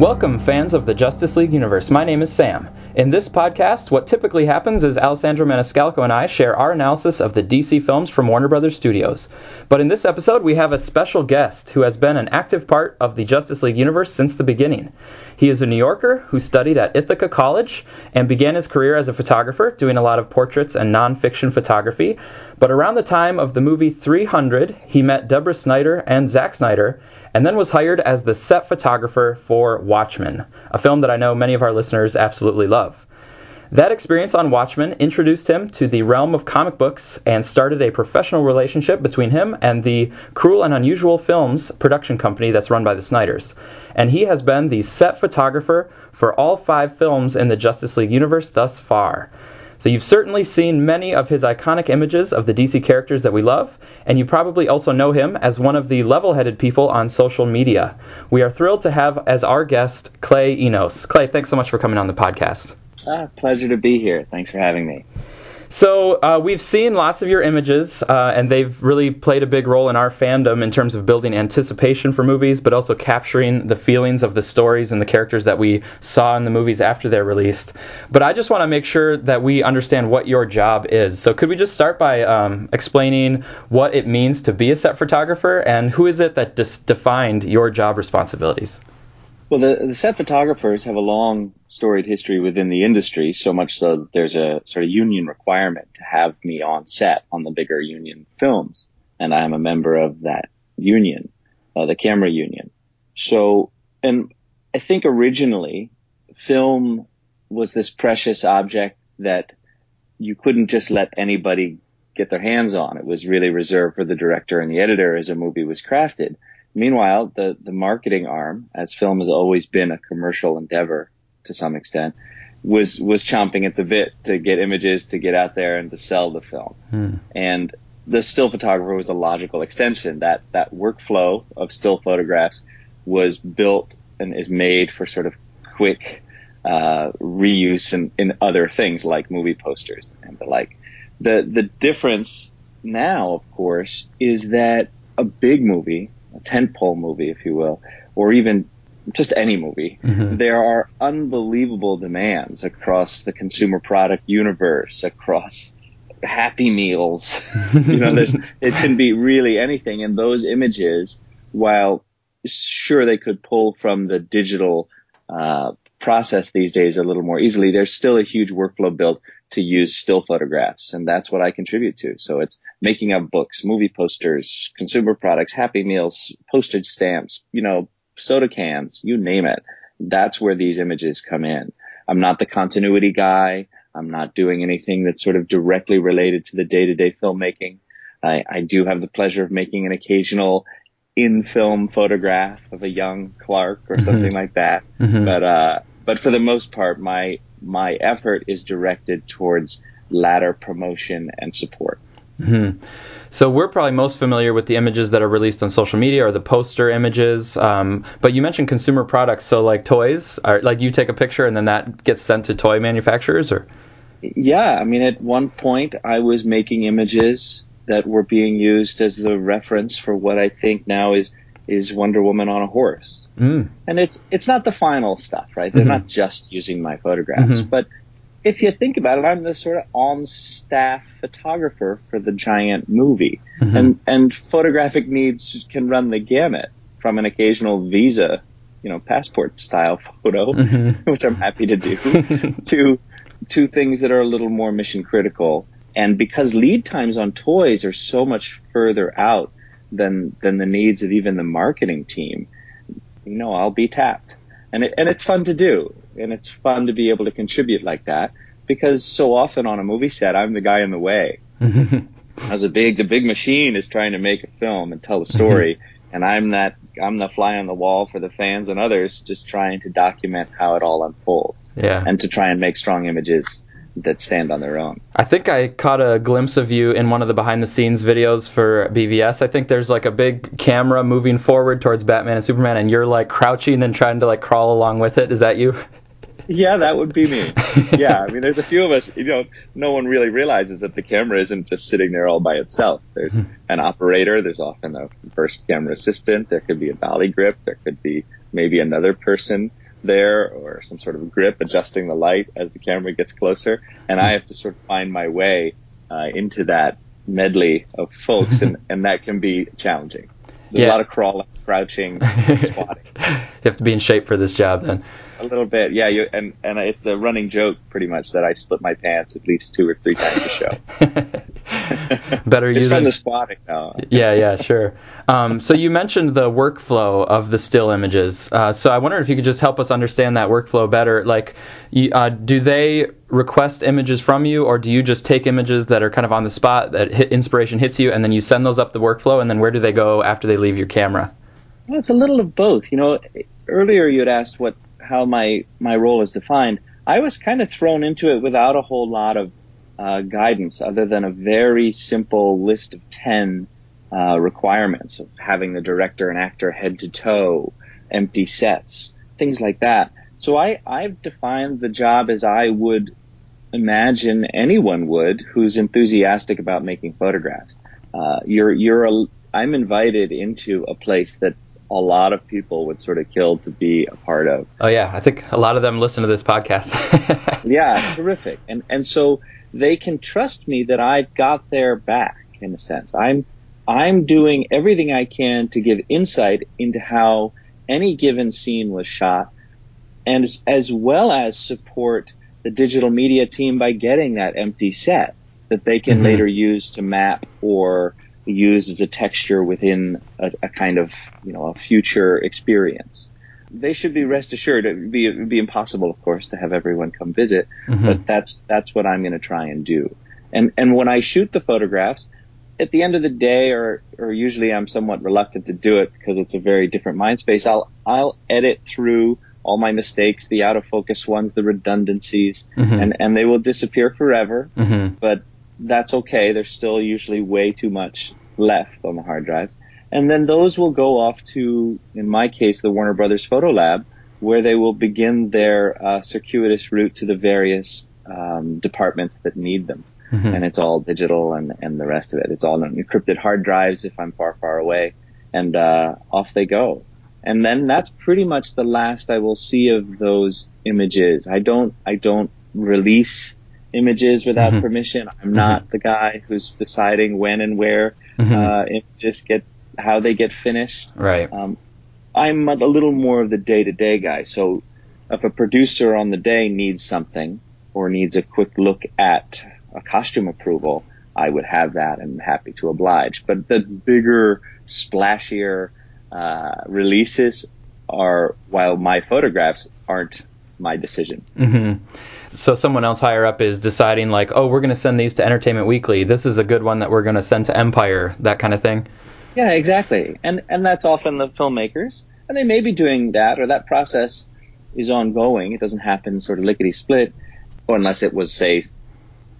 Welcome, fans of the Justice League Universe. My name is Sam. In this podcast, what typically happens is Alessandro Maniscalco and I share our analysis of the DC films from Warner Brothers Studios. But in this episode, we have a special guest who has been an active part of the Justice League Universe since the beginning. He is a New Yorker who studied at Ithaca College and began his career as a photographer, doing a lot of portraits and nonfiction photography. But around the time of the movie 300, he met Deborah Snyder and Zack Snyder, and then was hired as the set photographer for Watchmen, a film that I know many of our listeners absolutely love. That experience on Watchmen introduced him to the realm of comic books and started a professional relationship between him and the Cruel and Unusual Films production company that's run by the Snyders. And he has been the set photographer for all 5 films in the Justice League universe thus far. So you've certainly seen many of his iconic images of the DC characters that we love, and you probably also know him as one of the level-headed people on social media. We are thrilled to have as our guest Clay Enos. Clay, thanks so much for coming on the podcast. Pleasure to be here. Thanks for having me. So we've seen lots of your images, and they've really played a big role in our fandom in terms of building anticipation for movies, but also capturing the feelings of the stories and the characters that we saw in the movies after they're released. But I just want to make sure that we understand what your job is. So could we just start by explaining what it means to be a set photographer, and who is it that defined your job responsibilities? Well, the set photographers have a long storied history within the industry, so much so that there's a sort of union requirement to have me on set on the bigger union films, and I am a member of that union, the camera union. So, and I think originally film was this precious object that you couldn't just let anybody get their hands on. It was really reserved for the director and the editor as a movie was crafted. Meanwhile, the marketing arm, as film has always been a commercial endeavor to some extent, was chomping at the bit to get images, to get out there and to sell the film. And the still photographer was a logical extension. That workflow of still photographs was built and is made for sort of quick reuse in other things like movie posters and the like. The difference now, of course, is that a big movie, a tentpole movie, if you will, or even just any movie, there are unbelievable demands across the consumer product universe, across Happy Meals. You know, it can be really anything. And those images, while sure they could pull from the digital process these days a little more easily, there's still a huge workflow built to use still photographs, and that's what I contribute to. So it's making up books, movie posters, consumer products, Happy Meals, postage stamps, you know, soda cans, you name it. That's where these images come in. I'm not the continuity guy. I'm not doing anything that's sort of directly related to the day-to-day filmmaking. I do have the pleasure of making an occasional in-film photograph of a young Clark or something like that. But for the most part, my effort is directed towards latter promotion and support. So we're probably most familiar with the images that are released on social media or the poster images. But you mentioned consumer products, so like toys, or like you take a picture and then that gets sent to toy manufacturers, or? Yeah, I mean, at one point I was making images that were being used as the reference for what I think now is Wonder Woman on a horse. And it's not the final stuff, right? They're not just using my photographs, but if you think about it, I'm the sort of on-staff photographer for the giant movie. And photographic needs can run the gamut from an occasional visa, you know, passport-style photo, which I'm happy to do, to things that are a little more mission-critical. And because lead times on toys are so much further out than the needs of even the marketing team, you know, I'll be tapped. And it's fun to do, and it's fun to be able to contribute like that, because so often on a movie set, I'm the guy in the way. As the big machine is trying to make a film and tell a story, and I'm the fly on the wall for the fans and others, just trying to document how it all unfolds, and to try and make strong images that stand on their own. I think I caught a glimpse of you in one of the behind-the-scenes videos for BVS. I think there's like a big camera moving forward towards Batman and Superman, and you're like crouching and trying to like crawl along with it. Is that you? Yeah, that would be me. Yeah, I mean, there's a few of us. You know, no one really realizes that the camera isn't just sitting there all by itself. There's an operator. There's often a first camera assistant. There could be a dolly grip. There could be maybe another person there or some sort of grip, adjusting the light as the camera gets closer. And I have to sort of find my way into that medley of folks, and that can be challenging. There's a lot of crawling, crouching, squatting. You have to be in shape for this job then. A little bit, yeah. And it's the running joke pretty much that I split my pants at least 2 or 3 times a show. Better using from the spotting now. Yeah, sure. So you mentioned the workflow of the still images. So I wondered if you could just help us understand that workflow better. Like, do they request images from you, or do you just take images that are kind of on the spot that inspiration hits you, and then you send those up the workflow? And then where do they go after they leave your camera? Well, it's a little of both. You know, earlier you had asked how my role is defined. I was kind of thrown into it without a whole lot of guidance other than a very simple list of 10 requirements of having the director and actor head to toe, empty sets, things like that. So I've defined the job as I would imagine anyone would who's enthusiastic about making photographs. I'm invited into a place that a lot of people would sort of kill to be a part of. Oh yeah, I think a lot of them listen to this podcast. Yeah, terrific. And so they can trust me that I've got their back, in a sense. I'm doing everything I can to give insight into how any given scene was shot, and as well as support the digital media team by getting that empty set that they can later use to map or used as a texture within a kind of, you know, a future experience. They should be rest assured. It would be impossible, of course, to have everyone come visit, but that's what I'm going to try and do. And when I shoot the photographs, at the end of the day, or usually I'm somewhat reluctant to do it because it's a very different mind space. I'll edit through all my mistakes, the out of focus ones, the redundancies, and they will disappear forever. But that's okay. There's still usually way too much left on the hard drives. And then those will go off to, in my case, the Warner Brothers Photo Lab, where they will begin their circuitous route to the various departments that need them. And it's all digital and the rest of it. It's all on encrypted hard drives if I'm far, far away. And off they go. And then that's pretty much the last I will see of those images. I don't release images without permission. I'm not the guy who's deciding when and where images get, how they get finished. Right. I'm a little more of the day-to-day guy. So if a producer on the day needs something or needs a quick look at a costume approval, I would have that and happy to oblige. But the bigger, splashier releases are, while my photographs aren't my decision. So someone else higher up is deciding, like, oh, we're going to send these to Entertainment Weekly. This is a good one that we're going to send to Empire, that kind of thing. Yeah, exactly. And that's often the filmmakers. And they may be doing that, or that process is ongoing. It doesn't happen sort of lickety-split, or unless it was, say,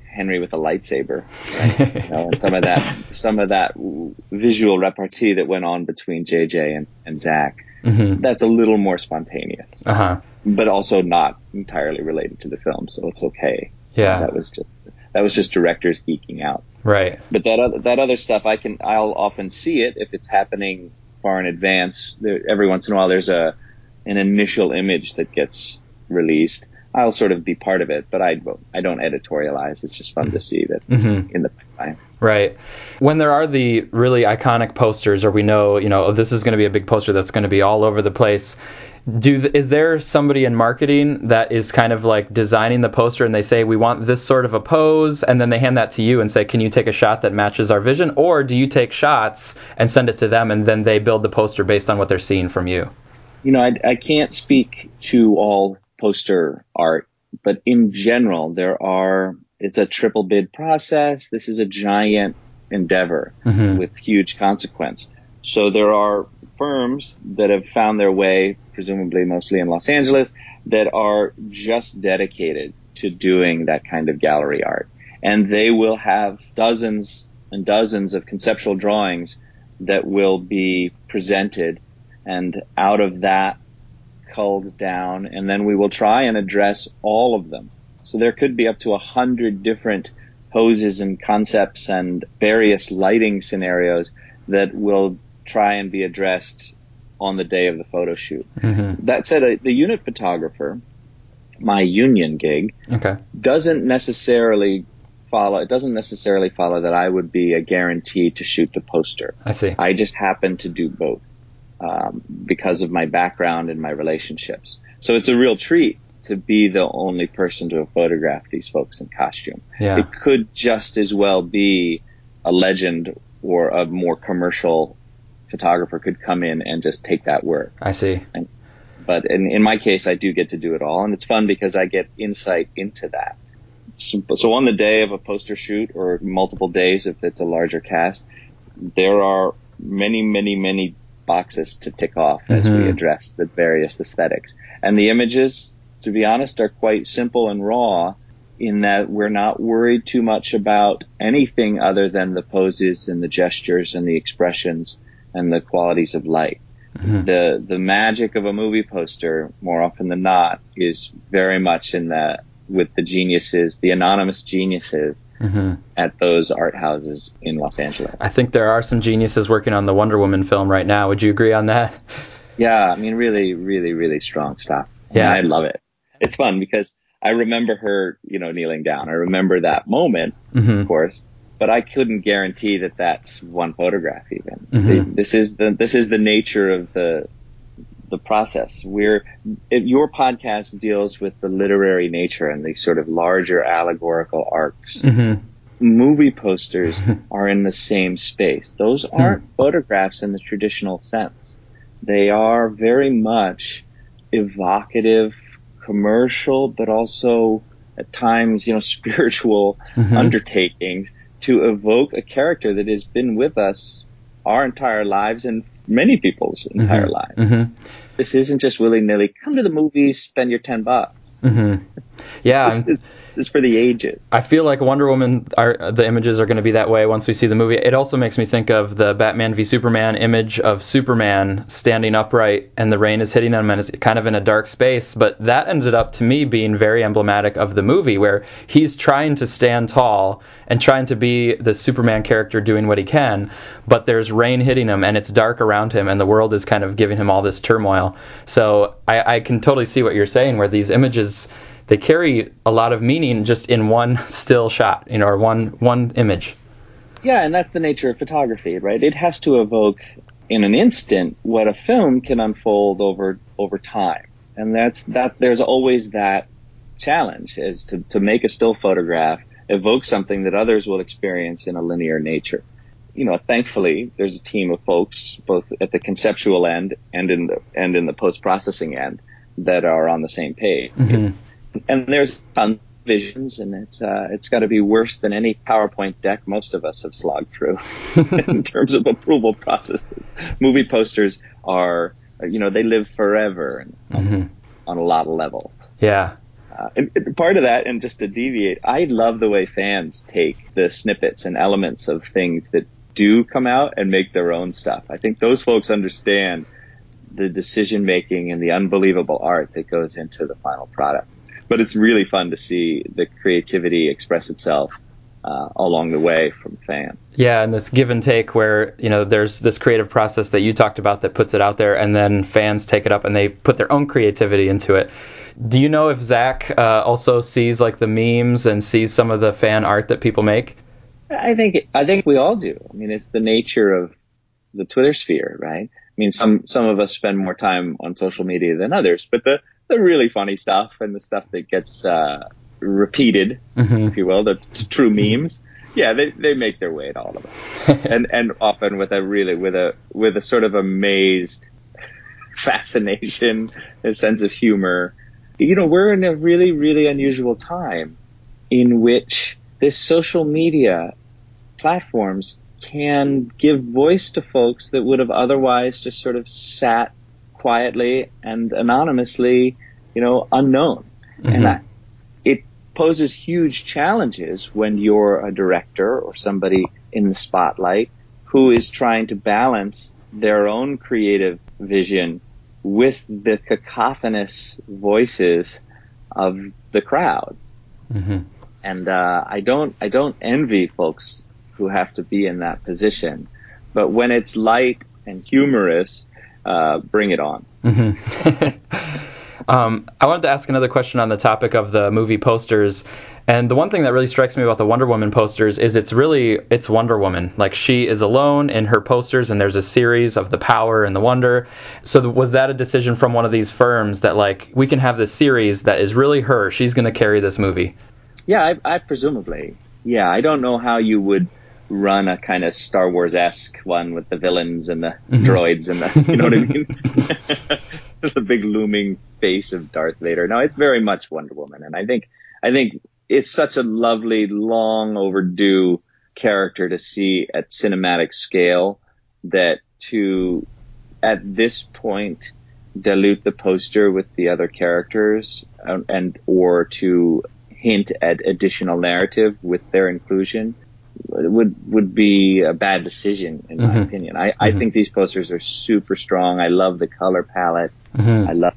Henry with a lightsaber, right? You know, and some of that visual repartee that went on between JJ and Zach. That's a little more spontaneous, but also not entirely related to the film, so it's okay. Yeah, that was just directors geeking out, right? But that other stuff, I'll often see it if it's happening far in advance. Every once in a while, there's an initial image that gets released. I'll sort of be part of it, but I don't editorialize. It's just fun to see that in the pipeline. Right. When there are the really iconic posters, or we know, you know, oh, this is going to be a big poster that's going to be all over the place. Is there somebody in marketing that is kind of like designing the poster, and they say, we want this sort of a pose, and then they hand that to you and say, can you take a shot that matches our vision? Or do you take shots and send it to them, and then they build the poster based on what they're seeing from you? You know, I can't speak to all poster art, but in general, it's a triple bid process. This is a giant endeavor with huge consequence. So there are firms that have found their way, presumably mostly in Los Angeles, that are just dedicated to doing that kind of gallery art. And they will have dozens and dozens of conceptual drawings that will be presented, and out of that culls down, and then we will try and address all of them. So there could be up to 100 different poses and concepts and various lighting scenarios that will try and be addressed on the day of the photo shoot. Mm-hmm. That said, the unit photographer, my union gig, doesn't necessarily follow that I would be a guarantee to shoot the poster. I see. I just happen to do both because of my background and my relationships. So it's a real treat to be the only person to have photographed these folks in costume. Yeah. It could just as well be a legend or a more commercial photographer could come in and just take that work. I see. But in my case, I do get to do it all, and it's fun because I get insight into that. So on the day of a poster shoot, or multiple days if it's a larger cast, there are many, many, many boxes to tick off as we address the various aesthetics. And the images, to be honest, are quite simple and raw in that we're not worried too much about anything other than the poses and the gestures and the expressions and the qualities of light. Mm-hmm. The magic of a movie poster, more often than not, is very much in that with the geniuses, the anonymous geniuses at those art houses in Los Angeles. I think there are some geniuses working on the Wonder Woman film right now. Would you agree on that? Yeah, I mean, really, really, really strong stuff. Yeah, I love it. It's fun because I remember her, kneeling down. I remember that moment, of course. But I couldn't guarantee that that's one photograph even. Mm-hmm. This is the nature of the process. Your podcast deals with the literary nature and the sort of larger allegorical arcs. Mm-hmm. Movie posters are in the same space. Those aren't photographs in the traditional sense. They are very much evocative, commercial, but also at times, spiritual undertakings to evoke a character that has been with us our entire lives and many people's entire lives. Mm-hmm. This isn't just willy-nilly, come to the movies, spend your $10. Mm-hmm. Yeah. This is for the ages. I feel like Wonder Woman, the images are going to be that way once we see the movie. It also makes me think of the Batman v Superman image of Superman standing upright and the rain is hitting him and it's kind of in a dark space. But that ended up, to me, being very emblematic of the movie where he's trying to stand tall and trying to be the Superman character doing what he can, but there's rain hitting him and it's dark around him and the world is kind of giving him all this turmoil. So I can totally see what you're saying where these images, they carry a lot of meaning just in one still shot, or one image. Yeah, and that's the nature of photography, right? It has to evoke in an instant what a film can unfold over time. And there's always that challenge is to make a still photograph evoke something that others will experience in a linear nature. Thankfully, there's a team of folks both at the conceptual end and in the post-processing end that are on the same page. Mm-hmm. And there's tons of visions, and it's got to be worse than any PowerPoint deck most of us have slogged through in terms of approval processes. Movie posters are, they live forever on a lot of levels. Yeah. And part of that, and just to deviate, I love the way fans take the snippets and elements of things that do come out and make their own stuff. I think those folks understand the decision-making and the unbelievable art that goes into the final product. But it's really fun to see the creativity express itself along the way from fans. Yeah, and this give and take where, there's this creative process that you talked about that puts it out there, and then fans take it up and they put their own creativity into it. Do you know if Zach also sees the memes and sees some of the fan art that people make? I think we all do. I mean, it's the nature of the Twitter sphere, right? I mean, some of us spend more time on social media than others, but the really funny stuff and the stuff that gets repeated, if you will, the true memes. Yeah, they make their way to all of us, and often with a sort of amazed fascination, a sense of humor. We're in a really, really unusual time in which this social media platforms can give voice to folks that would have otherwise just sort of sat quietly and anonymously, unknown. Mm-hmm. And it poses huge challenges when you're a director or somebody in the spotlight who is trying to balance their own creative vision with the cacophonous voices of the crowd. Mm-hmm. And I don't envy folks who have to be in that position. But when it's light and humorous bring it on. Mm-hmm. I wanted to ask another question on the topic of the movie posters. And the one thing that really strikes me about the Wonder Woman posters is it's Wonder Woman. Like, she is alone in her posters, and there's a series of the power and the wonder. So was that a decision from one of these firms that, like, we can have this series that is really her, she's going to carry this movie? Yeah, I presumably. Yeah, I don't know how you would run a kind of Star Wars-esque one with the villains and the droids and the, you know what I mean? There's a big looming face of Darth Vader. No, it's very much Wonder Woman. And I think it's such a lovely, long overdue character to see at cinematic scale that to, at this point, dilute the poster with the other characters and or to hint at additional narrative with their inclusion would be a bad decision, in my opinion. I think these posters are super strong. I love the color palette. I love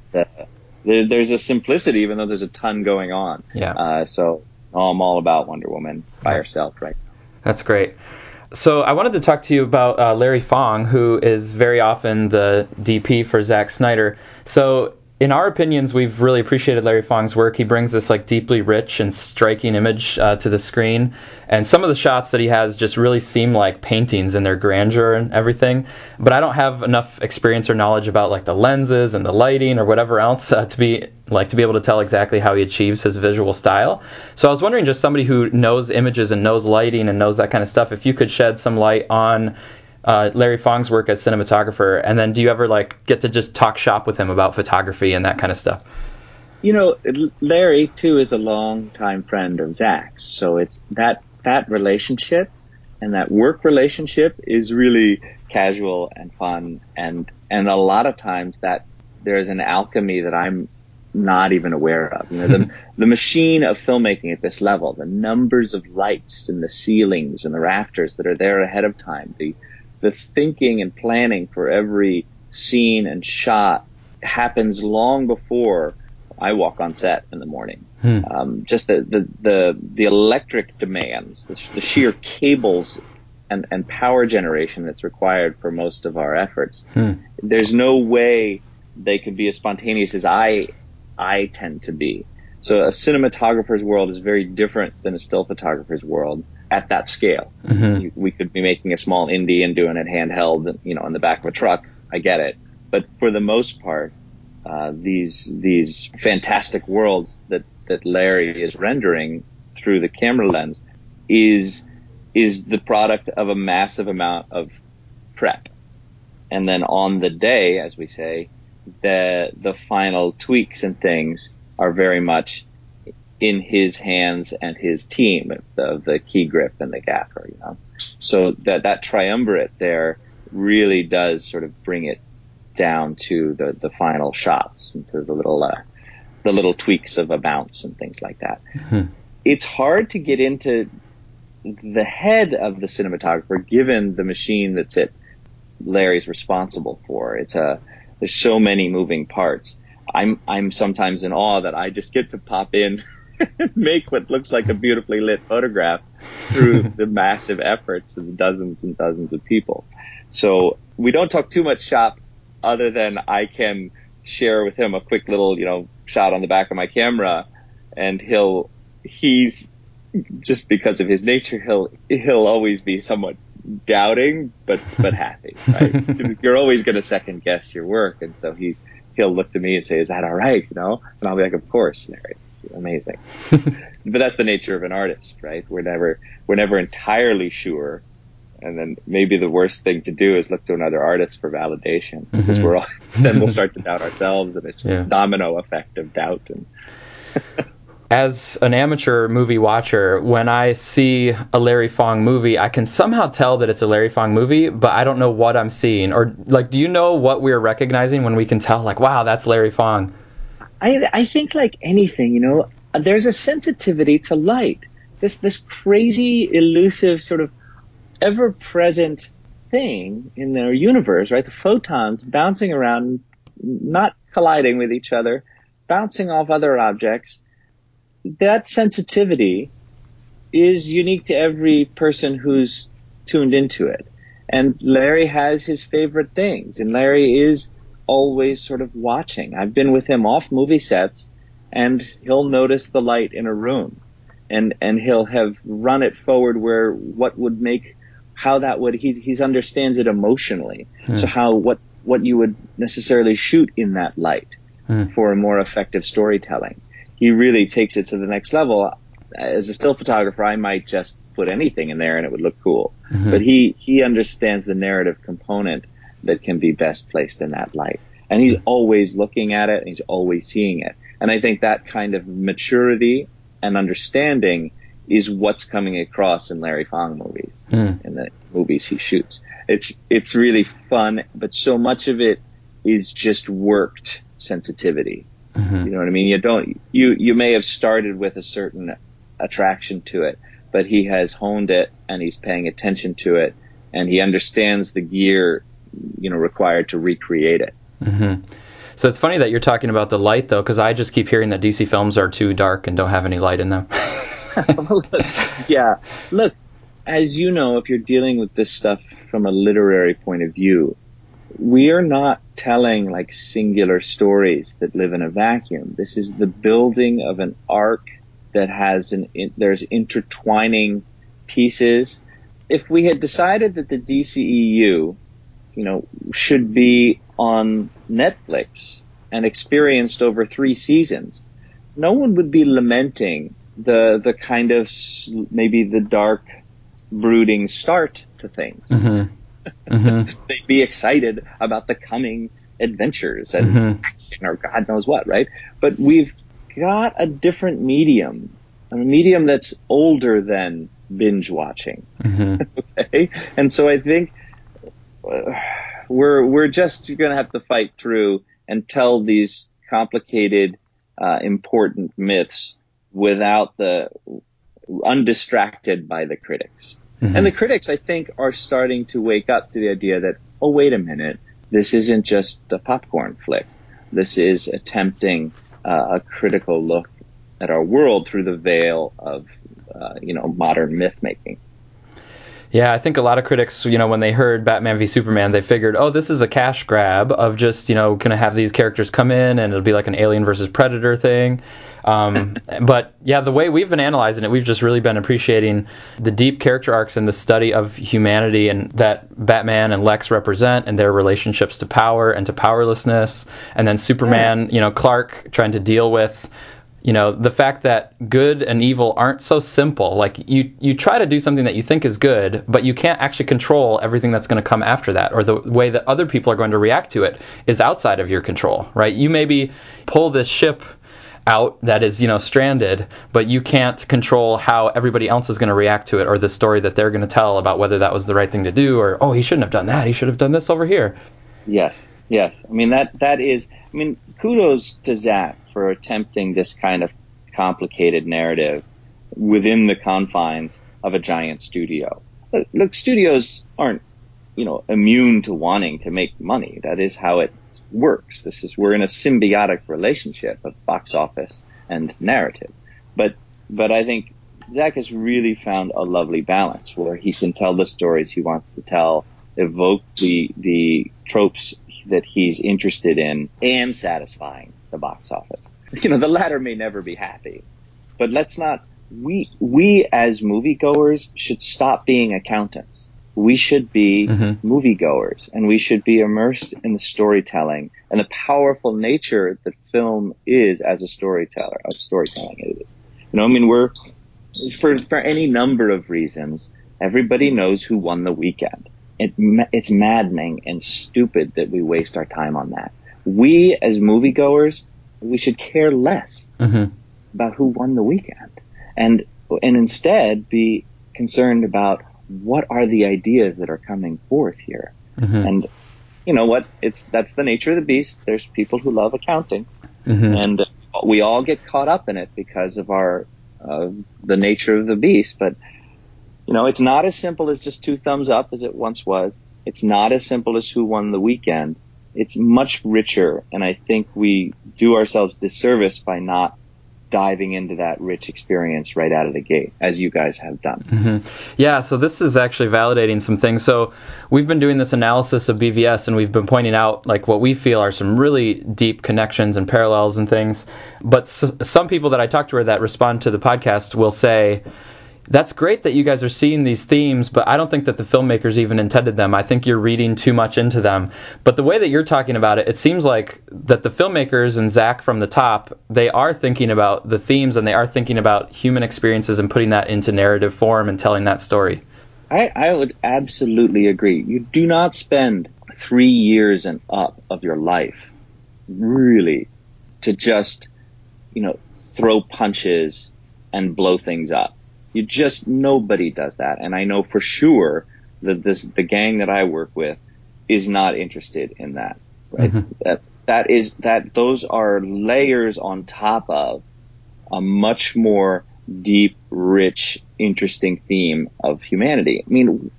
there's a simplicity, even though there's a ton going on. Yeah. So I'm all about Wonder Woman by herself right now. That's great. So I wanted to talk to you about Larry Fong, who is very often the DP for Zack Snyder. So in our opinions, we've really appreciated Larry Fong's work. He brings this like deeply rich and striking image to the screen. And some of the shots that he has just really seem like paintings in their grandeur and everything. But I don't have enough experience or knowledge about like the lenses and the lighting or whatever else to be able to tell exactly how he achieves his visual style. So I was wondering, just somebody who knows images and knows lighting and knows that kind of stuff, if you could shed some light on Larry Fong's work as cinematographer, and then do you ever like get to just talk shop with him about photography and that kind of stuff? You know, Larry too is a longtime friend of Zack's, so it's that relationship and that work relationship is really casual and fun, and a lot of times that there is an alchemy that I'm not even aware of. You know, the machine of filmmaking at this level, the numbers of lights and the ceilings and the rafters that are there ahead of time, the thinking and planning for every scene and shot happens long before I walk on set in the morning. Just the electric demands, the sheer cables and power generation that's required for most of our efforts. There's no way they could be as spontaneous as I tend to be. So a cinematographer's world is very different than a still photographer's world at that scale. We could be making a small indie and doing it handheld, you know, in the back of a truck. I get it. But for the most part, these fantastic worlds that Larry is rendering through the camera lens is the product of a massive amount of prep. And then on the day, as we say, the final tweaks and things are very much in his hands and his team of the key grip and the gaffer, you know. So that triumvirate there really does sort of bring it down to the final shots and to the little tweaks of a bounce and things like that. It's hard to get into the head of the cinematographer given the machine Larry's responsible for. There's so many moving parts. I'm sometimes in awe that I just get to pop in make what looks like a beautifully lit photograph through the massive efforts of dozens and dozens of people. So we don't talk too much shop other than I can share with him a quick little, you know, shot on the back of my camera, and he's just because of his nature, he'll always be somewhat doubting, but happy, right? You're always going to second guess your work. And so he'll look to me and say, "Is that all right?" You know, and I'll be like, "Of course, Larry. It's amazing." But that's the nature of an artist, right? We're never entirely sure, and then maybe the worst thing to do is look to another artist for validation, because then we'll start to doubt ourselves, and it's this domino effect of doubt. And as an amateur movie watcher, when I see a Larry Fong movie, I can somehow tell that it's a Larry Fong movie, but I don't know what I'm seeing. Or, like, do you know what we're recognizing when we can tell, like, wow, that's Larry Fong? I think, like anything, you know, there's a sensitivity to light. This crazy, elusive, sort of ever-present thing in their universe, right? The photons bouncing around, not colliding with each other, bouncing off other objects. That sensitivity is unique to every person who's tuned into it. And Larry has his favorite things. And Larry is always sort of watching. I've been with him off movie sets, and he'll notice the light in a room, and he'll have run it forward where what would make, how that would, he understands it emotionally. Hmm. So how, what you would necessarily shoot in that light for a more effective storytelling. He really takes it to the next level. As a still photographer, I might just put anything in there and it would look cool. Mm-hmm. But he understands the narrative component that can be best placed in that light. And he's always looking at it, and he's always seeing it. And I think that kind of maturity and understanding is what's coming across in Larry Fong movies, in the movies he shoots. It's really fun, but so much of it is just worked sensitivity. Mm-hmm. You know what I mean? You may have started with a certain attraction to it, but he has honed it, and he's paying attention to it, and he understands the gear, required to recreate it. Mm-hmm. So it's funny that you're talking about the light, though, because I just keep hearing that DC films are too dark and don't have any light in them. Yeah. Look, as you know, if you're dealing with this stuff from a literary point of view, we are not telling like singular stories that live in a vacuum. This is the building of an arc that has there's intertwining pieces. If we had decided that the DCEU, should be on Netflix and experienced over 3 seasons, no one would be lamenting the kind of maybe the dark, brooding start to things. Mm-hmm. Mm-hmm. They'd be excited about the coming adventures and action or God knows what, right? But we've got a different medium, a medium that's older than binge watching. Mm-hmm. Okay? And so I think we're just going to have to fight through and tell these complicated, important myths without undistracted by the critics. Mm-hmm. And the critics, I think, are starting to wake up to the idea that, oh, wait a minute, this isn't just a popcorn flick. This is attempting a critical look at our world through the veil of, modern myth making. Yeah, I think a lot of critics, when they heard Batman v Superman, they figured, oh, this is a cash grab of just, going to have these characters come in and it'll be like an Alien versus Predator thing. But yeah, the way we've been analyzing it, we've just really been appreciating the deep character arcs and the study of humanity and that Batman and Lex represent and their relationships to power and to powerlessness. And then Superman, Clark trying to deal with the fact that good and evil aren't so simple. Like, you try to do something that you think is good, but you can't actually control everything that's going to come after that, or the way that other people are going to react to it is outside of your control, right? You maybe pull this ship out that is, stranded, but you can't control how everybody else is going to react to it, or the story that they're going to tell about whether that was the right thing to do, or, oh, he shouldn't have done that, he should have done this over here. Yes. I mean, that is kudos to Zack for attempting this kind of complicated narrative within the confines of a giant studio. Look, studios aren't, immune to wanting to make money. That is how it works. We're in a symbiotic relationship of box office and narrative. But I think Zack has really found a lovely balance where he can tell the stories he wants to tell, evoke the tropes that he's interested in, and satisfying the box office. The latter may never be happy, but let's not, we as moviegoers should stop being accountants. We should be moviegoers, and we should be immersed in the storytelling and the powerful nature that film is as a storyteller, of storytelling it is. We're, for any number of reasons, everybody knows who won the weekend. It's maddening and stupid that we waste our time on that. We, as moviegoers, we should care less about who won the weekend, and instead be concerned about what are the ideas that are coming forth here. And you know what? That's the nature of the beast. There's people who love accounting, and we all get caught up in it because of our the nature of the beast, but. It's not as simple as just 2 thumbs up as it once was. It's not as simple as who won the weekend. It's much richer, and I think we do ourselves disservice by not diving into that rich experience right out of the gate, as you guys have done. Mm-hmm. Yeah, so this is actually validating some things. So we've been doing this analysis of BVS, and we've been pointing out like what we feel are some really deep connections and parallels and things. But some people that I talk to or that respond to the podcast will say, that's great that you guys are seeing these themes, but I don't think that the filmmakers even intended them. I think you're reading too much into them. But the way that you're talking about it, it seems like that the filmmakers and Zack from the top, they are thinking about the themes and they are thinking about human experiences and putting that into narrative form and telling that story. I would absolutely agree. You do not spend 3 years and up of your life really to just, throw punches and blow things up. Nobody does that. And I know for sure that the gang that I work with is not interested in that, right? Mm-hmm. Those are layers on top of a much more deep, rich, interesting theme of humanity. I mean,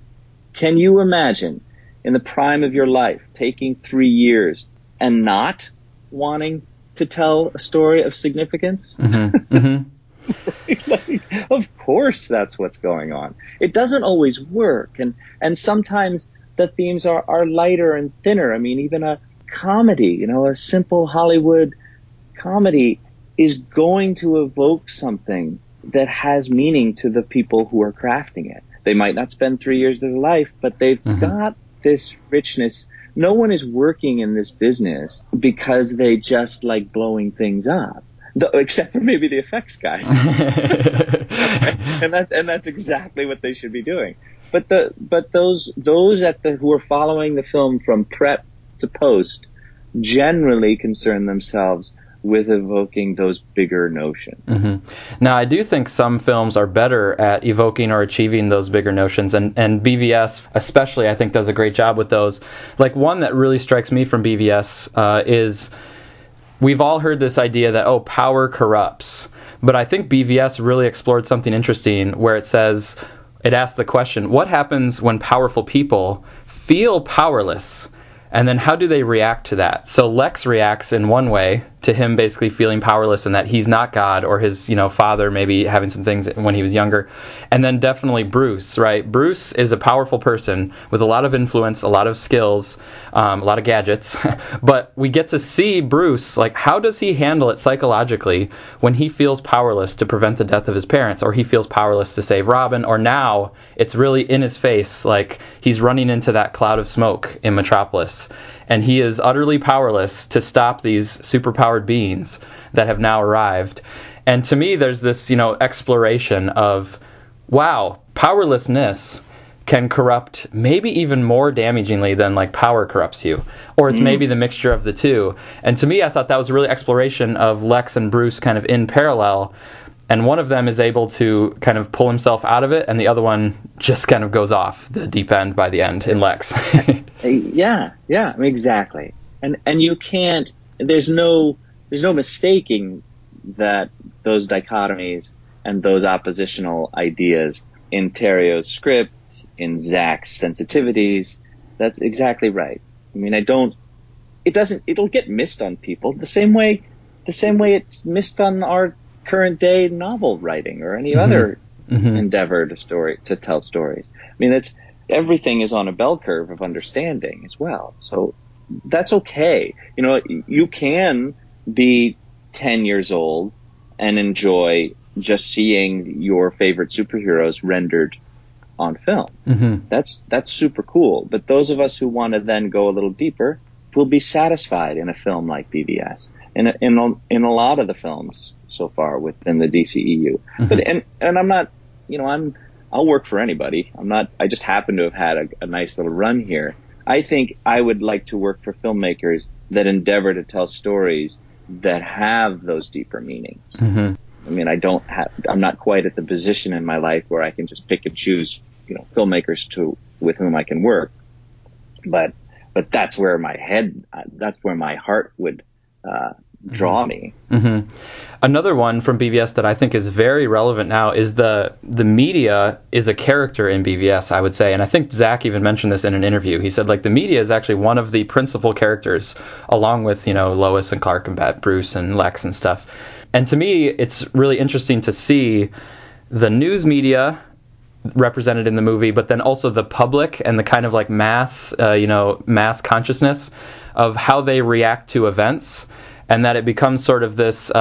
can you imagine in the prime of your life taking 3 years and not wanting to tell a story of significance? Mm-hmm. Mm-hmm. Of course, that's what's going on. It doesn't always work. And sometimes the themes are lighter and thinner. I mean, even a comedy, a simple Hollywood comedy is going to evoke something that has meaning to the people who are crafting it. They might not spend 3 years of their life, but they've mm-hmm. got this richness. No one is working in this business because they just like blowing things up. Except for maybe the effects guys, and that's exactly what they should be doing. But those who are following the film from prep to post generally concern themselves with evoking those bigger notions. Mm-hmm. Now, I do think some films are better at evoking or achieving those bigger notions, and BVS especially, I think, does a great job with those. Like one that really strikes me from BVS is. We've all heard this idea that, power corrupts. But I think BVS really explored something interesting where it asks the question, what happens when powerful people feel powerless? And then how do they react to that? So Lex reacts in one way to him basically feeling powerless and that he's not God, or his, father maybe having some things when he was younger. And then definitely Bruce, right? Bruce is a powerful person with a lot of influence, a lot of skills, a lot of gadgets. But we get to see Bruce, like, how does he handle it psychologically when he feels powerless to prevent the death of his parents, or he feels powerless to save Robin, or now it's really in his face, like he's running into that cloud of smoke in Metropolis. And he is utterly powerless to stop these superpowered beings that have now arrived. And to me, there's this, exploration of, wow, powerlessness can corrupt maybe even more damagingly than like power corrupts you, or it's maybe the mixture of the two. And to me, I thought that was a really exploration of Lex and Bruce kind of in parallel. And one of them is able to kind of pull himself out of it, and the other one just kind of goes off the deep end by the end in Lex. Yeah, exactly. And you can't. There's no mistaking that those dichotomies and those oppositional ideas in Terrio's script, in Zack's sensitivities. That's exactly right. I mean, it'll get missed on people the same way it's missed on our current day novel writing or any other endeavor to tell stories. I mean, everything is on a bell curve of understanding as well. So that's okay. You can be 10 years old and enjoy just seeing your favorite superheroes rendered on film. Mm-hmm. That's super cool. But those of us who want to then go a little deeper will be satisfied in a film like BVS, in a lot of the films so far within the DCEU. Mm-hmm. But and I'm not, I'll work for anybody. I just happen to have had a nice little run here. I think I would like to work for filmmakers that endeavor to tell stories that have those deeper meanings. Mm-hmm. I mean, I'm not quite at the position in my life where I can just pick and choose, filmmakers with whom I can work. But that's where my heart would draw me. Mm-hmm. Another one from BVS that I think is very relevant now is the media is a character in BVS, I would say. And I think Zach even mentioned this in an interview. He said, like, the media is actually one of the principal characters, along with, you know, Lois and Clark and Bat Bruce and Lex and stuff. And to me, it's really interesting to see the news media represented in the movie, but then also the public and the kind of like mass, mass consciousness of how they react to events. And that it becomes sort of this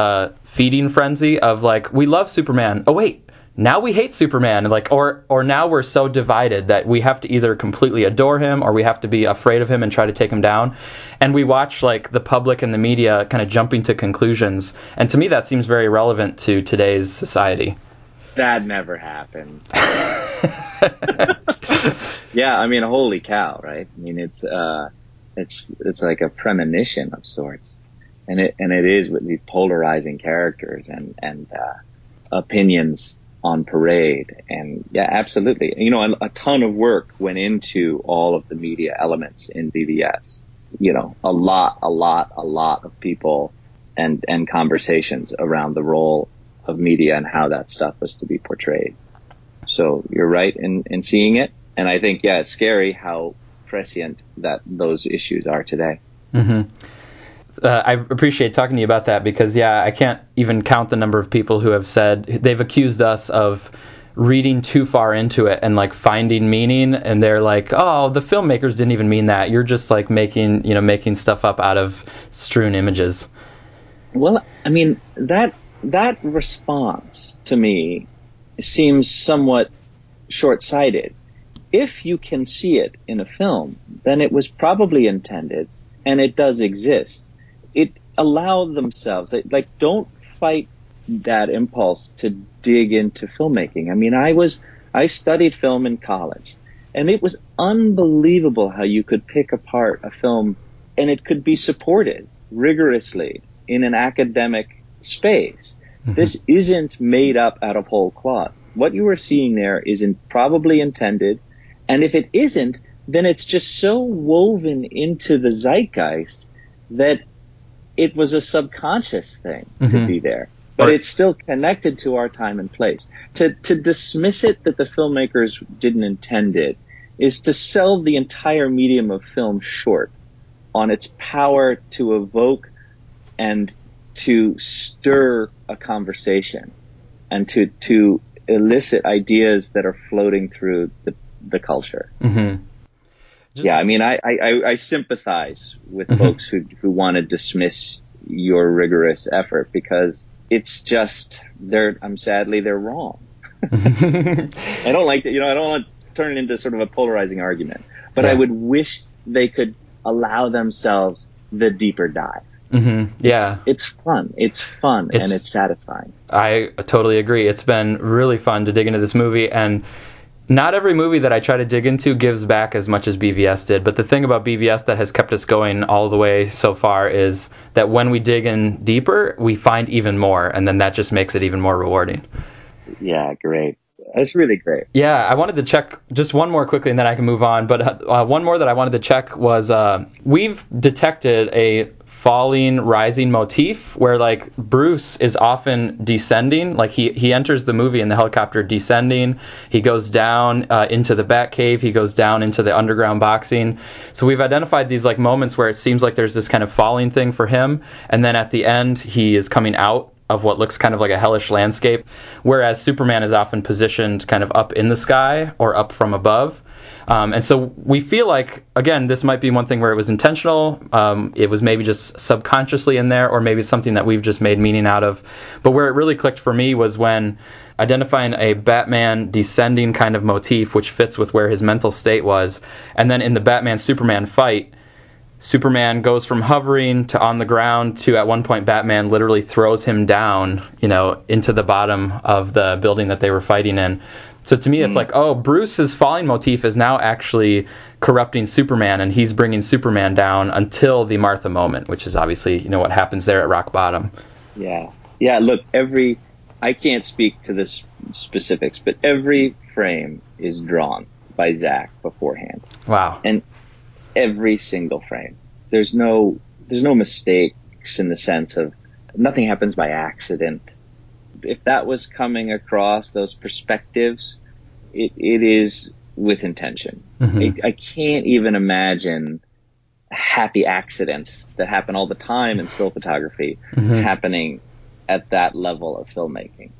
feeding frenzy of like, we love Superman. Oh, wait, now we hate Superman. Like, or now we're so divided that we have to either completely adore him or we have to be afraid of him and try to take him down. And we watch like the public and the media kind of jumping to conclusions. And to me, that seems very relevant to today's society. That never happens. Yeah, I mean, holy cow, right? I mean, it's like a premonition of sorts. And it is with these polarizing characters and opinions on parade. And yeah, absolutely. You know, a ton of work went into all of the media elements in BVS. You know, a lot of people and conversations around the role of media and how that stuff was to be portrayed. So you're right in seeing it. And I think, yeah, it's scary how prescient that those issues are today. Mm-hmm. I appreciate talking to you about that because, yeah, I can't even count the number of people who have said they've accused us of reading too far into it and like finding meaning. And they're like, oh, the filmmakers didn't even mean that. You're just like making stuff up out of strewn images. Well, I mean, that response to me seems somewhat short-sighted. If you can see it in a film, then it was probably intended and it does exist. It allowed themselves, like, don't fight that impulse to dig into filmmaking. I mean, I studied film in college, and it was unbelievable how you could pick apart a film, and it could be supported rigorously in an academic space. Mm-hmm. This isn't made up out of whole cloth. What you are seeing there isn't probably intended, and if it isn't, then it's just so woven into the zeitgeist that it was a subconscious thing mm-hmm. to be there, but it's still connected to our time and place. To dismiss it that the filmmakers didn't intend it is to sell the entire medium of film short on its power to evoke and to stir a conversation and to elicit ideas that are floating through the culture. Mm-hmm. Yeah, I mean, I sympathize with folks who want to dismiss your rigorous effort because it's just sadly they're wrong. I don't like that. You know, I don't want to turn it into sort of a polarizing argument, but yeah. I would wish they could allow themselves the deeper dive. Mm-hmm. Yeah, it's fun, and it's satisfying. I totally agree. It's been really fun to dig into this movie and. Not every movie that I try to dig into gives back as much as BVS did, but the thing about BVS that has kept us going all the way so far is that when we dig in deeper, we find even more, and then that just makes it even more rewarding. Yeah, great. That's really great. Yeah, I wanted to check just one more quickly, and then I can move on, but one more that I wanted to check was we've detected a falling, rising motif where like Bruce is often descending, like he enters the movie in the helicopter descending, he goes down into the Batcave, he goes down into the underground boxing. So we've identified these like moments where it seems like there's this kind of falling thing for him, and then at the end he is coming out of what looks kind of like a hellish landscape, whereas Superman is often positioned kind of up in the sky or up from above. And so we feel like, again, this might be one thing where it was intentional. It was maybe just subconsciously in there, or maybe something that we've just made meaning out of. But where it really clicked for me was when identifying a Batman descending kind of motif, which fits with where his mental state was. And then in the Batman-Superman fight, Superman goes from hovering to on the ground to, at one point, Batman literally throws him down, you know, into the bottom of the building that they were fighting in. So to me, it's like, oh, Bruce's falling motif is now actually corrupting Superman, and he's bringing Superman down until the Martha moment, which is obviously, you know, what happens there at rock bottom. Yeah. Yeah, look, I can't speak to the specifics, but every frame is drawn by Zach beforehand. Wow. And every single frame. There's no mistakes in the sense of nothing happens by accident. If that was coming across, those perspectives, it is with intention. Mm-hmm. I can't even imagine happy accidents that happen all the time in still photography mm-hmm. happening at that level of filmmaking.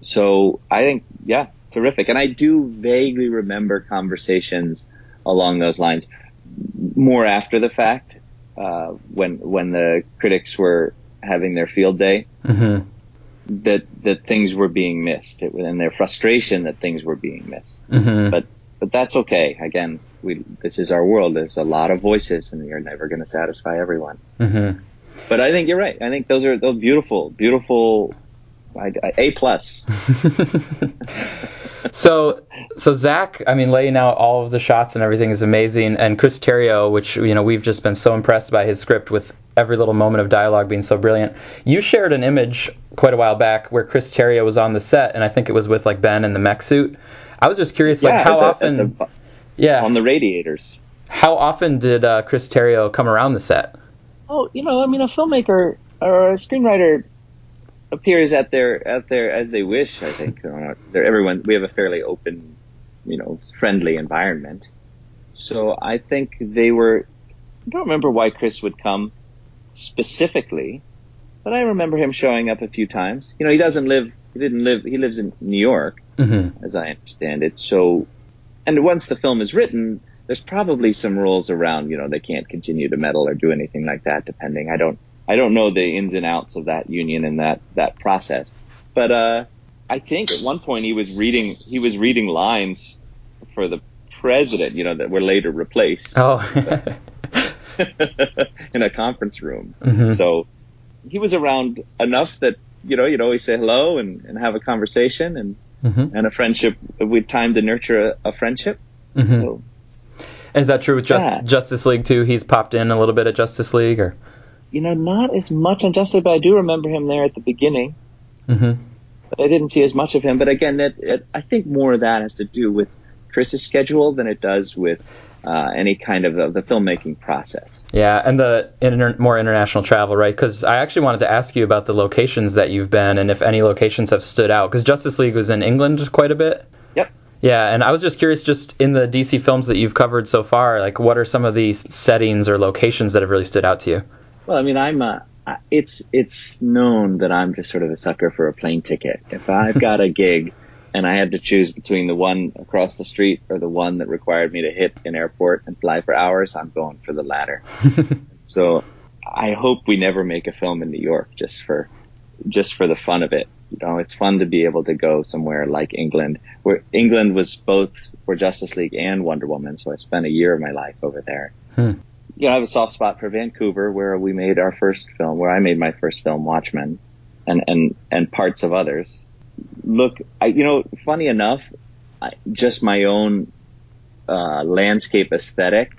So I think, yeah, terrific. And I do vaguely remember conversations along those lines more after the fact, when the critics were having their field day, mm-hmm. that things were being missed, and their frustration that things were being missed. Mm-hmm. But that's okay. Again, this is our world. There's a lot of voices, and you're never going to satisfy everyone. Mm-hmm. But I think you're right. I think those are beautiful. A+. So Zach, I mean, laying out all of the shots and everything is amazing. And Chris Terrio, which, you know, we've just been so impressed by his script, with every little moment of dialogue being so brilliant. You shared an image quite a while back where Chris Terrio was on the set, and I think it was with like Ben in the mech suit. I was just curious, like, how often, on the radiators, how often did Chris Terrio come around the set? Oh, you know, I mean, a filmmaker or a screenwriter appears at their as they wish. I think everyone. We have a fairly open, you know, friendly environment. So I think they were. I don't remember why Chris would come specifically, but I remember him showing up a few times. You know, he lives in New York, mm-hmm. as I understand it. So, and once the film is written, there's probably some rules around. You know, they can't continue to meddle or do anything like that. Depending, I don't know the ins and outs of that union and that process, but I think at one point he was reading lines for the president, you know, that were later replaced. Oh, in a conference room. Mm-hmm. So he was around enough that, you know, you'd always say hello and have a conversation and mm-hmm. and a friendship. With time to nurture a friendship. Mm-hmm. So, is that true with Justice League too? He's popped in a little bit at Justice League, or. You know, not as much on Justice, but I do remember him there at the beginning. Mm-hmm. But I didn't see as much of him. But again, I think more of that has to do with Chris's schedule than it does with any kind of the filmmaking process. Yeah, and the more international travel, right? Because I actually wanted to ask you about the locations that you've been and if any locations have stood out. Because Justice League was in England quite a bit. Yep. Yeah, and I was just curious, just in the DC films that you've covered so far, like what are some of these settings or locations that have really stood out to you? Well, I mean, it's known that I'm just sort of a sucker for a plane ticket. If I've got a gig and I had to choose between the one across the street or the one that required me to hit an airport and fly for hours, I'm going for the latter. So I hope we never make a film in New York just for the fun of it. You know, it's fun to be able to go somewhere like England, where England was both for Justice League and Wonder Woman. So I spent a year of my life over there. Hmm. You know, I have a soft spot for Vancouver, where I made my first film, Watchmen, and parts of others. Look, funny enough, just my own landscape aesthetic,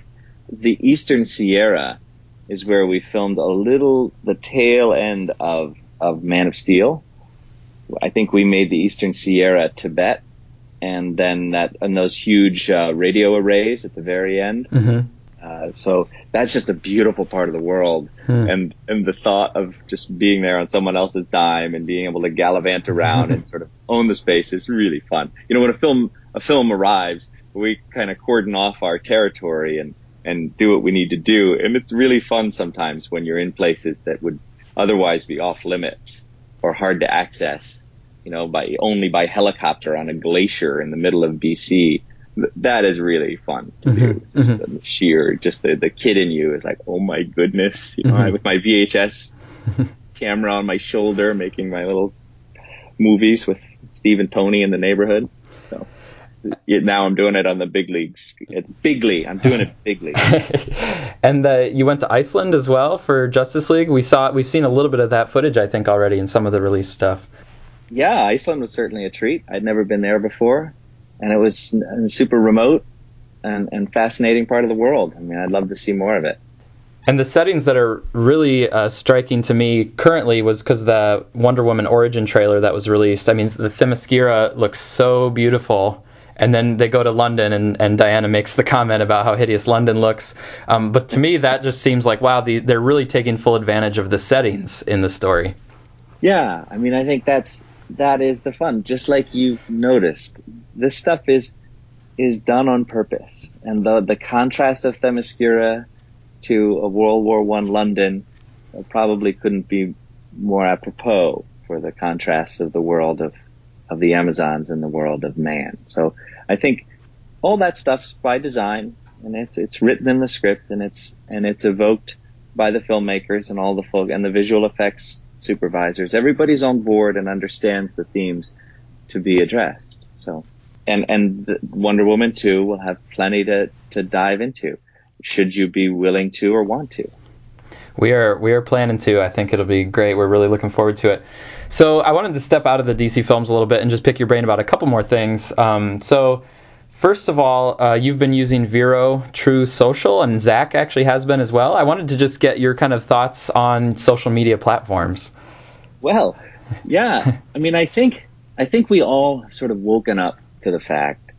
the Eastern Sierra is where we filmed the tail end of Man of Steel. I think we made the Eastern Sierra Tibet, and then those huge radio arrays at the very end. Mm-hmm. So that's just a beautiful part of the world. Hmm. And the thought of just being there on someone else's dime and being able to gallivant around mm-hmm. and sort of own the space is really fun. You know, when a film arrives, we kind of cordon off our territory and do what we need to do. And it's really fun sometimes when you're in places that would otherwise be off limits or hard to access, you know, by helicopter on a glacier in the middle of BC. That is really fun to do. Mm-hmm. Just mm-hmm. The kid in you is like, oh my goodness, you know, mm-hmm. With my VHS camera on my shoulder, making my little movies with Steve and Tony in the neighborhood. So now I'm doing it on the big leagues. Bigly, I'm doing it bigly. And you went to Iceland as well for Justice League. We've seen a little bit of that footage, I think, already in some of the released stuff. Yeah, Iceland was certainly a treat. I'd never been there before. And it was a super remote and fascinating part of the world. I mean, I'd love to see more of it. And the settings that are really striking to me currently was because the Wonder Woman origin trailer that was released. I mean, the Themyscira looks so beautiful. And then they go to London, and Diana makes the comment about how hideous London looks. But to me, that just seems like, wow, they're really taking full advantage of the settings in the story. Yeah, I mean, I think that is the fun. Just like you've noticed, this stuff is done on purpose, and the contrast of Themyscira to a World War I London probably couldn't be more apropos for the contrast of the world of the Amazons and the world of man. So I think all that stuff's by design, and it's written in the script, and it's evoked by the filmmakers and all the folk and the visual effects supervisors. Everybody's on board and understands the themes to be addressed. So, and Wonder Woman 2 will have plenty to dive into, should you be willing to or want to. We are planning to. I think it'll be great. We're really looking forward to it. So I wanted to step out of the DC films a little bit and just pick your brain about a couple more things. So first of all, you've been using Vero, True Social, and Zach actually has been as well. I wanted to just get your kind of thoughts on social media platforms. Well, yeah. I mean, I think we all sort of woken up to the fact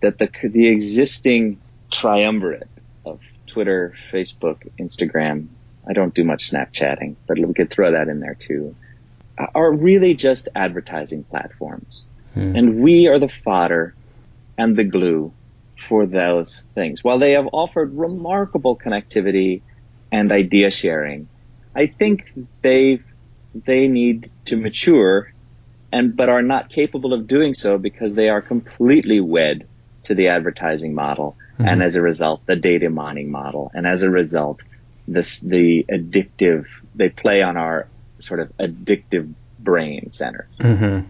that the existing triumvirate of Twitter, Facebook, Instagram, I don't do much Snapchatting, but we could throw that in there too, are really just advertising platforms. Hmm. And we are the fodder and the glue for those things. While they have offered remarkable connectivity and idea sharing, I think they need to mature but are not capable of doing so because they are completely wed to the advertising model. Mm-hmm. And as a result, the data mining model. And as a result, they play on our sort of addictive brain centers. Mm-hmm.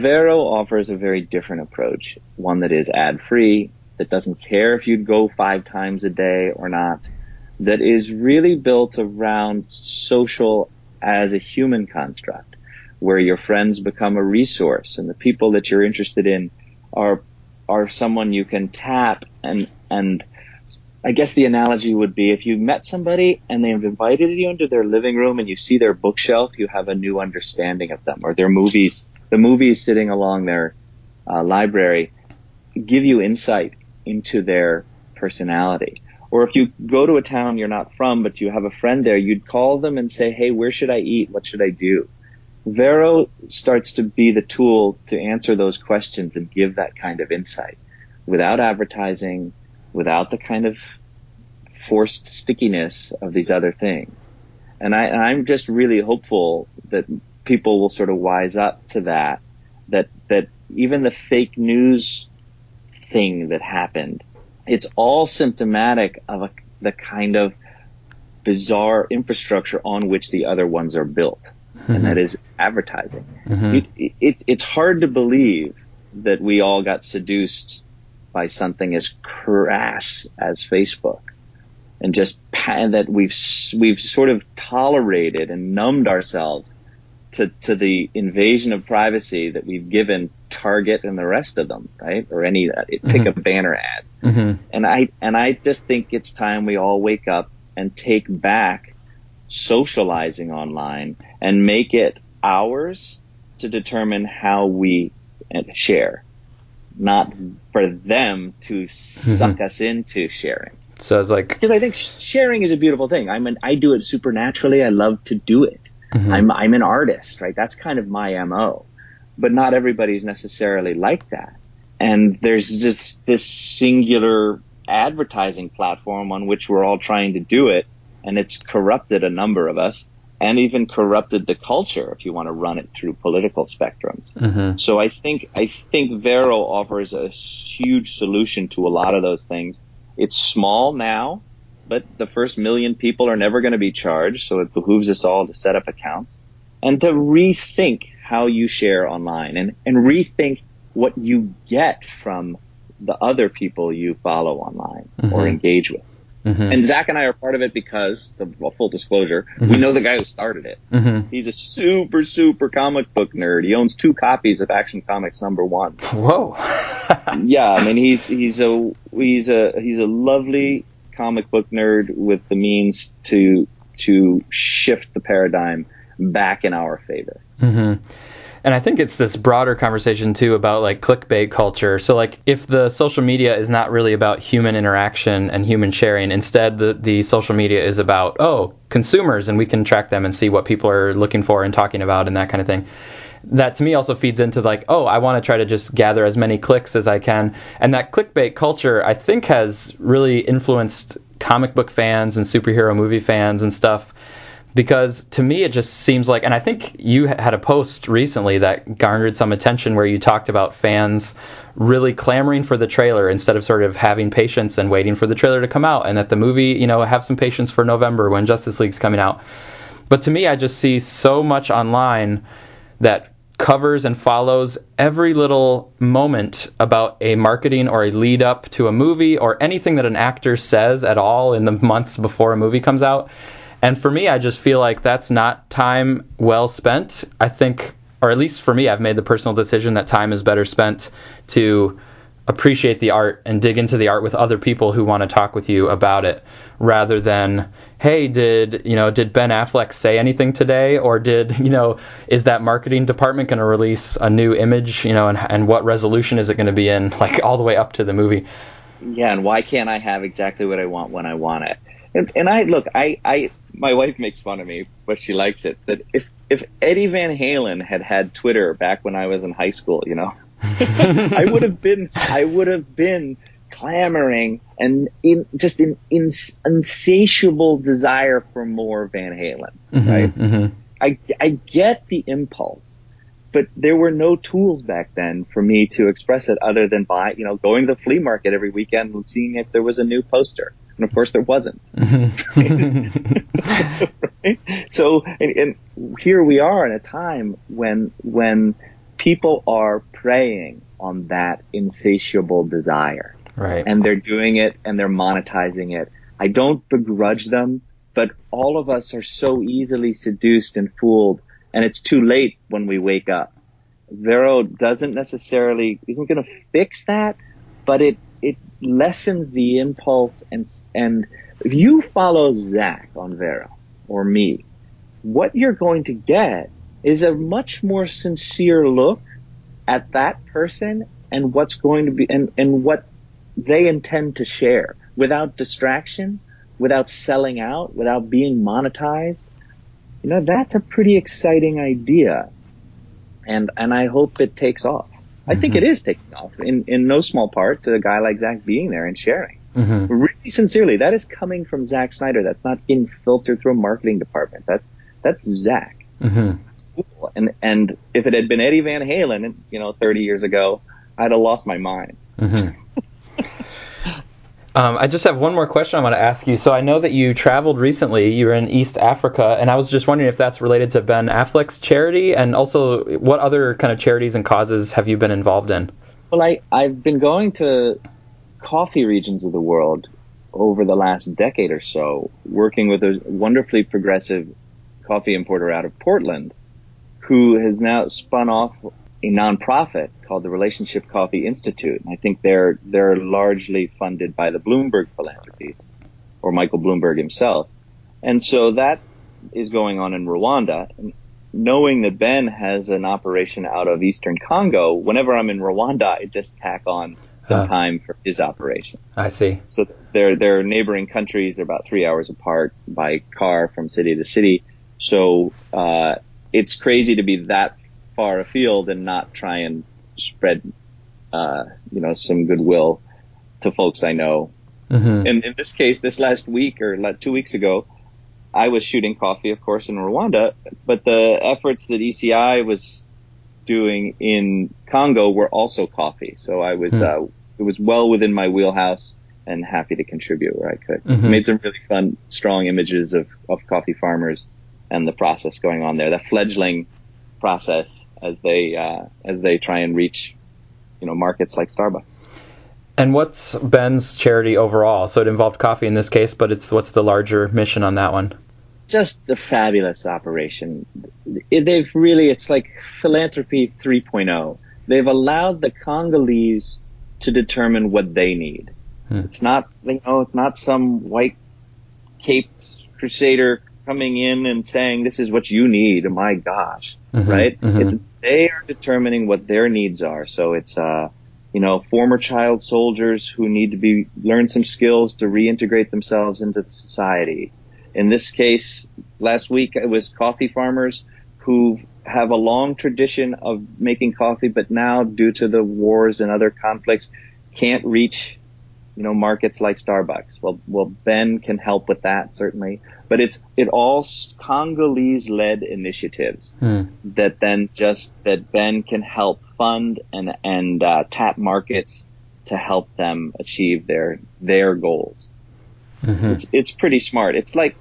Vero offers a very different approach, one that is ad-free, that doesn't care if you go 5 times a day or not, that is really built around social as a human construct, where your friends become a resource and the people that you're interested in are someone you can tap and I guess the analogy would be if you met somebody and they've invited you into their living room and you see their bookshelf, you have a new understanding of them, or their movies. The movies sitting along their library give you insight into their personality. Or if you go to a town you're not from, but you have a friend there, you'd call them and say, hey, where should I eat? What should I do? Vero starts to be the tool to answer those questions and give that kind of insight without advertising, without the kind of forced stickiness of these other things. And I'm just really hopeful that people will sort of wise up to that even the fake news thing that happened, it's all symptomatic of the kind of bizarre infrastructure on which the other ones are built. Mm-hmm. And that is advertising. Mm-hmm. It's hard to believe that we all got seduced by something as crass as Facebook, and that we've sort of tolerated and numbed ourselves to the invasion of privacy that we've given Target and the rest of them, right? Or any pick mm-hmm. a banner ad. Mm-hmm. And I just think it's time we all wake up and take back socializing online and make it ours to determine how we share, not for them to suck mm-hmm. us into sharing. So it's like, because I think sharing is a beautiful thing. I do it supernaturally. I love to do it. Mm-hmm. I'm an artist, right? That's kind of my MO, but not everybody's necessarily like that. And there's just this singular advertising platform on which we're all trying to do it, and it's corrupted a number of us, and even corrupted the culture if you want to run it through political spectrums. Mm-hmm. So I think Vero offers a huge solution to a lot of those things. It's small now, but the first 1 million people are never going to be charged, so it behooves us all to set up accounts and to rethink how you share online and rethink what you get from the other people you follow online mm-hmm. or engage with. Mm-hmm. And Zach and I are part of it because, full disclosure, mm-hmm. we know the guy who started it. Mm-hmm. He's a super, super comic book nerd. He owns 2 copies of Action Comics #1. Whoa. Yeah, I mean, he's a lovely comic book nerd with the means to shift the paradigm back in our favor. Mm-hmm. And I think it's this broader conversation, too, about, like, clickbait culture. So, like, if the social media is not really about human interaction and human sharing, instead the social media is about, oh, consumers, and we can track them and see what people are looking for and talking about and that kind of thing. That, to me, also feeds into, like, oh, I want to try to just gather as many clicks as I can. And that clickbait culture, I think, has really influenced comic book fans and superhero movie fans and stuff. Because to me, it just seems like, and I think you had a post recently that garnered some attention where you talked about fans really clamoring for the trailer instead of sort of having patience and waiting for the trailer to come out. And at the movie, you know, have some patience for November when Justice League's coming out. But to me, I just see so much online that covers and follows every little moment about a marketing or a lead up to a movie or anything that an actor says at all in the months before a movie comes out. And for me, I just feel like that's not time well spent. I think, or at least for me, I've made the personal decision that time is better spent to appreciate the art and dig into the art with other people who want to talk with you about it, rather than, hey, did Ben Affleck say anything today? Or is that marketing department going to release a new image, and what resolution is it going to be in, like, all the way up to the movie? Yeah, and why can't I have exactly what I want when I want it? And my wife makes fun of me, but she likes it. That if Eddie Van Halen had Twitter back when I was in high school, I would have been clamoring and in insatiable desire for more Van Halen. Mm-hmm, right? Mm-hmm. I get the impulse, but there were no tools back then for me to express it other than by going to the flea market every weekend and seeing if there was a new poster. And of course there wasn't. Mm-hmm. Right? So, and here we are in a time when people are preying on that insatiable desire. Right. And they're doing it and they're monetizing it. I don't begrudge them, but all of us are so easily seduced and fooled, and it's too late when we wake up. Vero isn't going to fix that, but it lessens the impulse, and if you follow Zach on Vero or me, what you're going to get is a much more sincere look at that person and what's going to be and what they intend to share, without distraction, without selling out, without being monetized. That's a pretty exciting idea, and I hope it takes off. I think it is taking off in no small part to a guy like Zach being there and sharing. Mm-hmm. Really sincerely, that is coming from Zack Snyder. That's not being filtered through a marketing department. That's Zach. Mm-hmm. That's cool. And if it had been Eddie Van Halen, 30 years ago, I'd have lost my mind. Mm-hmm. I just have one more question I want to ask you. So I know that you traveled recently. You were in East Africa, and I was just wondering if that's related to Ben Affleck's charity, and also what other kind of charities and causes have you been involved in? Well, I've been going to coffee regions of the world over the last decade or so, working with a wonderfully progressive coffee importer out of Portland who has now spun off a nonprofit called the Relationship Coffee Institute, and I think they're largely funded by the Bloomberg philanthropies, or Michael Bloomberg himself. And so that is going on in Rwanda. And knowing that Ben has an operation out of Eastern Congo, whenever I'm in Rwanda, I just tack on some time for his operation. I see. So they're neighboring countries. They're about 3 hours apart by car from city to city. So it's crazy to be that far afield and not try and spread, some goodwill to folks I know. Mm-hmm. And in this case, this last week or 2 weeks ago, I was shooting coffee, of course, in Rwanda, but the efforts that ECI was doing in Congo were also coffee. So I was, it was well within my wheelhouse and happy to contribute where I could. Mm-hmm. Made some really fun, strong images of coffee farmers and the process going on there, the fledgling process as they try and reach, markets like Starbucks. And what's Ben's charity overall? So it involved coffee in this case, but what's the larger mission on that one? It's just a fabulous operation. It's like philanthropy 3.0. They've allowed the Congolese to determine what they need. It's not some white caped crusader coming in and saying, this is what you need. My gosh. Mm-hmm, right. Mm-hmm. They are determining what their needs are. So it's, former child soldiers who need to learn some skills to reintegrate themselves into society. In this case, last week it was coffee farmers who have a long tradition of making coffee, but now due to the wars and other conflicts can't reach, markets like Starbucks. Well, Ben can help with that certainly, but it all Congolese led initiatives that Ben can help fund and tap markets to help them achieve their goals. Mm-hmm. It's pretty smart. It's like,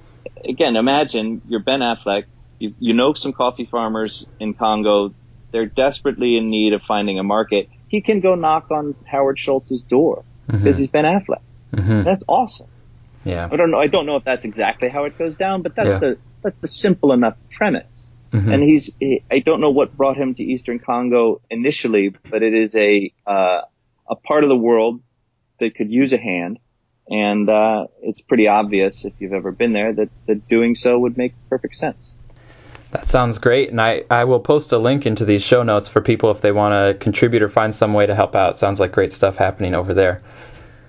again, imagine you're Ben Affleck. You know some coffee farmers in Congo. They're desperately in need of finding a market. He can go knock on Howard Schultz's door because he's Ben Affleck. Mm-hmm. That's awesome. Yeah. I don't know if that's exactly how it goes down, but that's the simple enough premise. Mm-hmm. And I don't know what brought him to Eastern Congo initially, but it is a part of the world that could use a hand. And it's pretty obvious if you've ever been there that doing so would make perfect sense. That sounds great, and I will post a link into these show notes for people if they want to contribute or find some way to help out. Sounds like great stuff happening over there.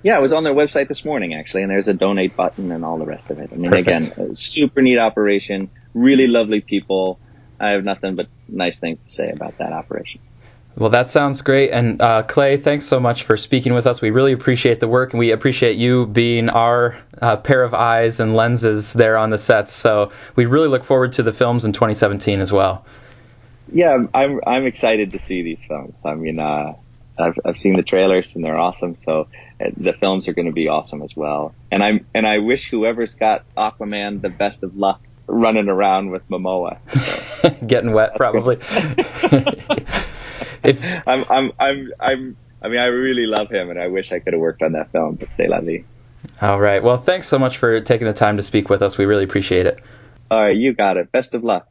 Yeah, I was on their website this morning, actually, and there's a donate button and all the rest of it. I mean, Perfect. Again, super neat operation, really lovely people. I have nothing but nice things to say about that operation. Well, that sounds great. And Clay, thanks so much for speaking with us. We really appreciate the work, and we appreciate you being our pair of eyes and lenses there on the sets. So we really look forward to the films in 2017 as well. Yeah, I'm excited to see these films. I mean, I've seen the trailers and they're awesome. So the films are going to be awesome as well. And I wish whoever's got Aquaman the best of luck running around with Momoa, so. Getting wet probably. I really love him, and I wish I could have worked on that film, but c'est la vie. All right. Well, thanks so much for taking the time to speak with us. We really appreciate it. All right. You got it. Best of luck.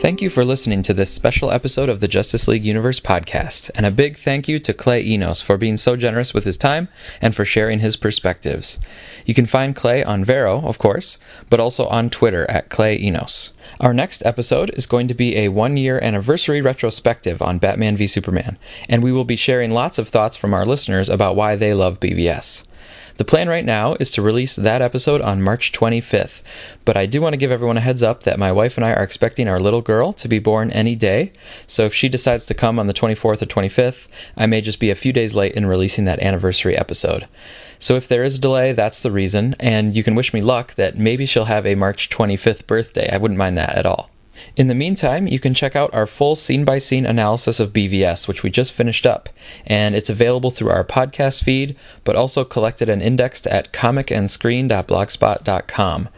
Thank you for listening to this special episode of the Justice League Universe podcast, and a big thank you to Clay Enos for being so generous with his time and for sharing his perspectives. You can find Clay on Vero, of course, but also on Twitter at Clay Enos. Our next episode is going to be a one-year anniversary retrospective on Batman v Superman, and we will be sharing lots of thoughts from our listeners about why they love BVS. The plan right now is to release that episode on March 25th, but I do want to give everyone a heads up that my wife and I are expecting our little girl to be born any day, so if she decides to come on the 24th or 25th, I may just be a few days late in releasing that anniversary episode. So if there is a delay, that's the reason, and you can wish me luck that maybe she'll have a March 25th birthday. I wouldn't mind that at all. In the meantime, you can check out our full scene-by-scene analysis of BVS, which we just finished up, and it's available through our podcast feed, but also collected and indexed at comicandscreen.blogspot.com.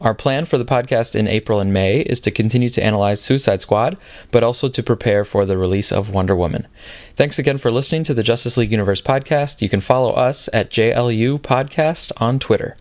Our plan for the podcast in April and May is to continue to analyze Suicide Squad, but also to prepare for the release of Wonder Woman. Thanks again for listening to the Justice League Universe podcast. You can follow us at JLU Podcast on Twitter.